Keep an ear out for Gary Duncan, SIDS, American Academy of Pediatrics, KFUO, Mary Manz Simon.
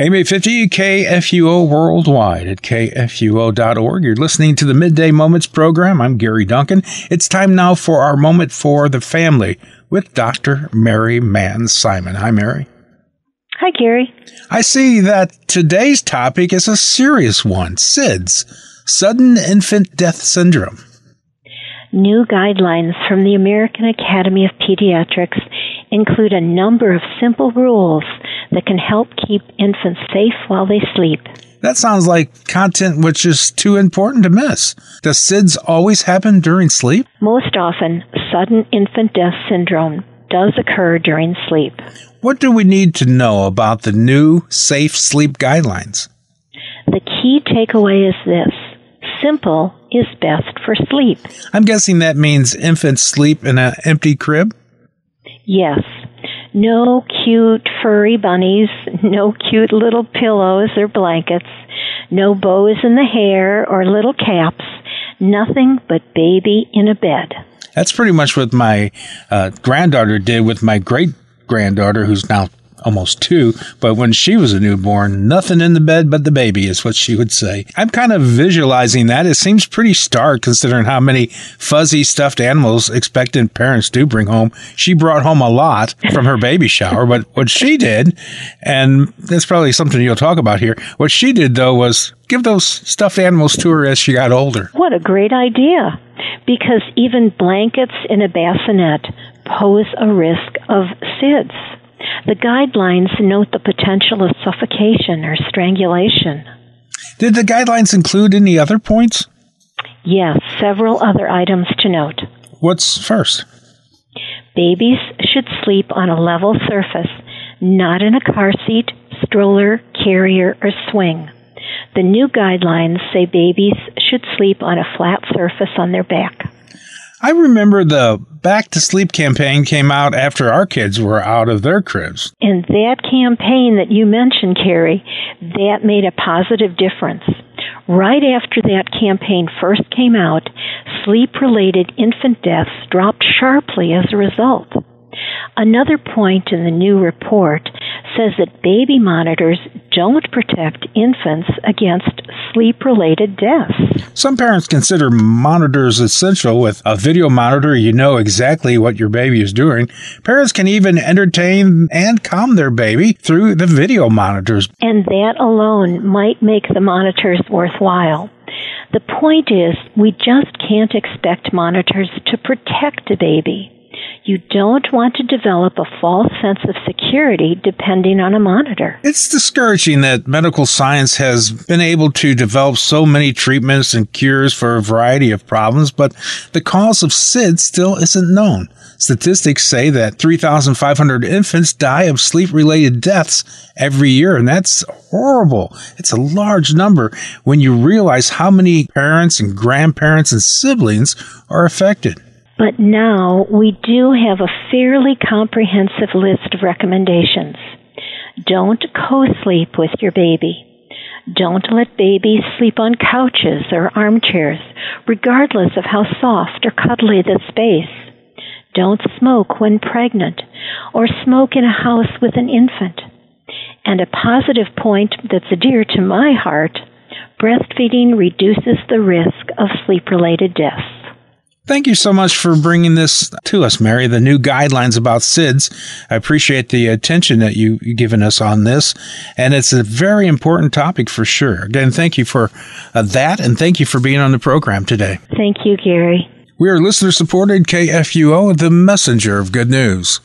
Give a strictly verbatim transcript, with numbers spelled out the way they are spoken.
A M eight fifty, K F U O worldwide at K F U O dot org. You're listening to the Midday Moments program. I'm Gary Duncan. It's time now for our Moment for the Family with Doctor Mary Manz Simon. Hi, Mary. Hi, Gary. I see that today's topic is a serious one, SIDS, Sudden Infant Death Syndrome. New guidelines from the American Academy of Pediatrics include a number of simple rules that can help keep infants safe while they sleep. That sounds like content which is too important to miss. Does SIDS always happen during sleep? Most often, sudden infant death syndrome does occur during sleep. What do we need to know about the new safe sleep guidelines? The key takeaway is this. Simple is best for sleep. I'm guessing that means infants sleep in an empty crib? Yes. No cute furry bunnies, no cute little pillows or blankets, no bows in the hair or little caps, nothing but baby in a bed. That's pretty much what my uh, granddaughter did with my great-granddaughter, who's now almost two, but when she was a newborn, nothing in the bed but the baby is what she would say. I'm kind of visualizing that. It seems pretty stark considering how many fuzzy stuffed animals expectant parents do bring home. She brought home a lot from her baby shower, but what she did, and that's probably something you'll talk about here, what she did, though, was give those stuffed animals to her as she got older. What a great idea, because even blankets in a bassinet pose a risk of SIDS. The guidelines note the potential of suffocation or strangulation. Did the guidelines include any other points? Yes, several other items to note. What's first? Babies should sleep on a level surface, not in a car seat, stroller, carrier, or swing. The new guidelines say babies should sleep on a flat surface on their back. I remember the Back to Sleep campaign came out after our kids were out of their cribs. And that campaign that you mentioned, Carrie, that made a positive difference. Right after that campaign first came out, sleep-related infant deaths dropped sharply as a result. Another point in the new report says that baby monitors don't protect infants against sleep-related deaths. Some parents consider monitors essential. With a video monitor, you know exactly what your baby is doing. Parents can even entertain and calm their baby through the video monitors. And that alone might make the monitors worthwhile. The point is, we just can't expect monitors to protect a baby. You don't want to develop a false sense of security depending on a monitor. It's discouraging that medical science has been able to develop so many treatments and cures for a variety of problems, but the cause of SIDS still isn't known. Statistics say that three thousand five hundred infants die of sleep-related deaths every year, and that's horrible. It's a large number when you realize how many parents and grandparents and siblings are affected. But now we do have a fairly comprehensive list of recommendations. Don't co-sleep with your baby. Don't let babies sleep on couches or armchairs, regardless of how soft or cuddly the space. Don't smoke when pregnant or smoke in a house with an infant. And a positive point that's dear to my heart, breastfeeding reduces the risk of sleep-related deaths. Thank you so much for bringing this to us, Mary, the new guidelines about SIDS. I appreciate the attention that you've given us on this, and it's a very important topic for sure. Again, thank you for uh, that, and thank you for being on the program today. Thank you, Gary. We are listener-supported K F U O, the messenger of good news.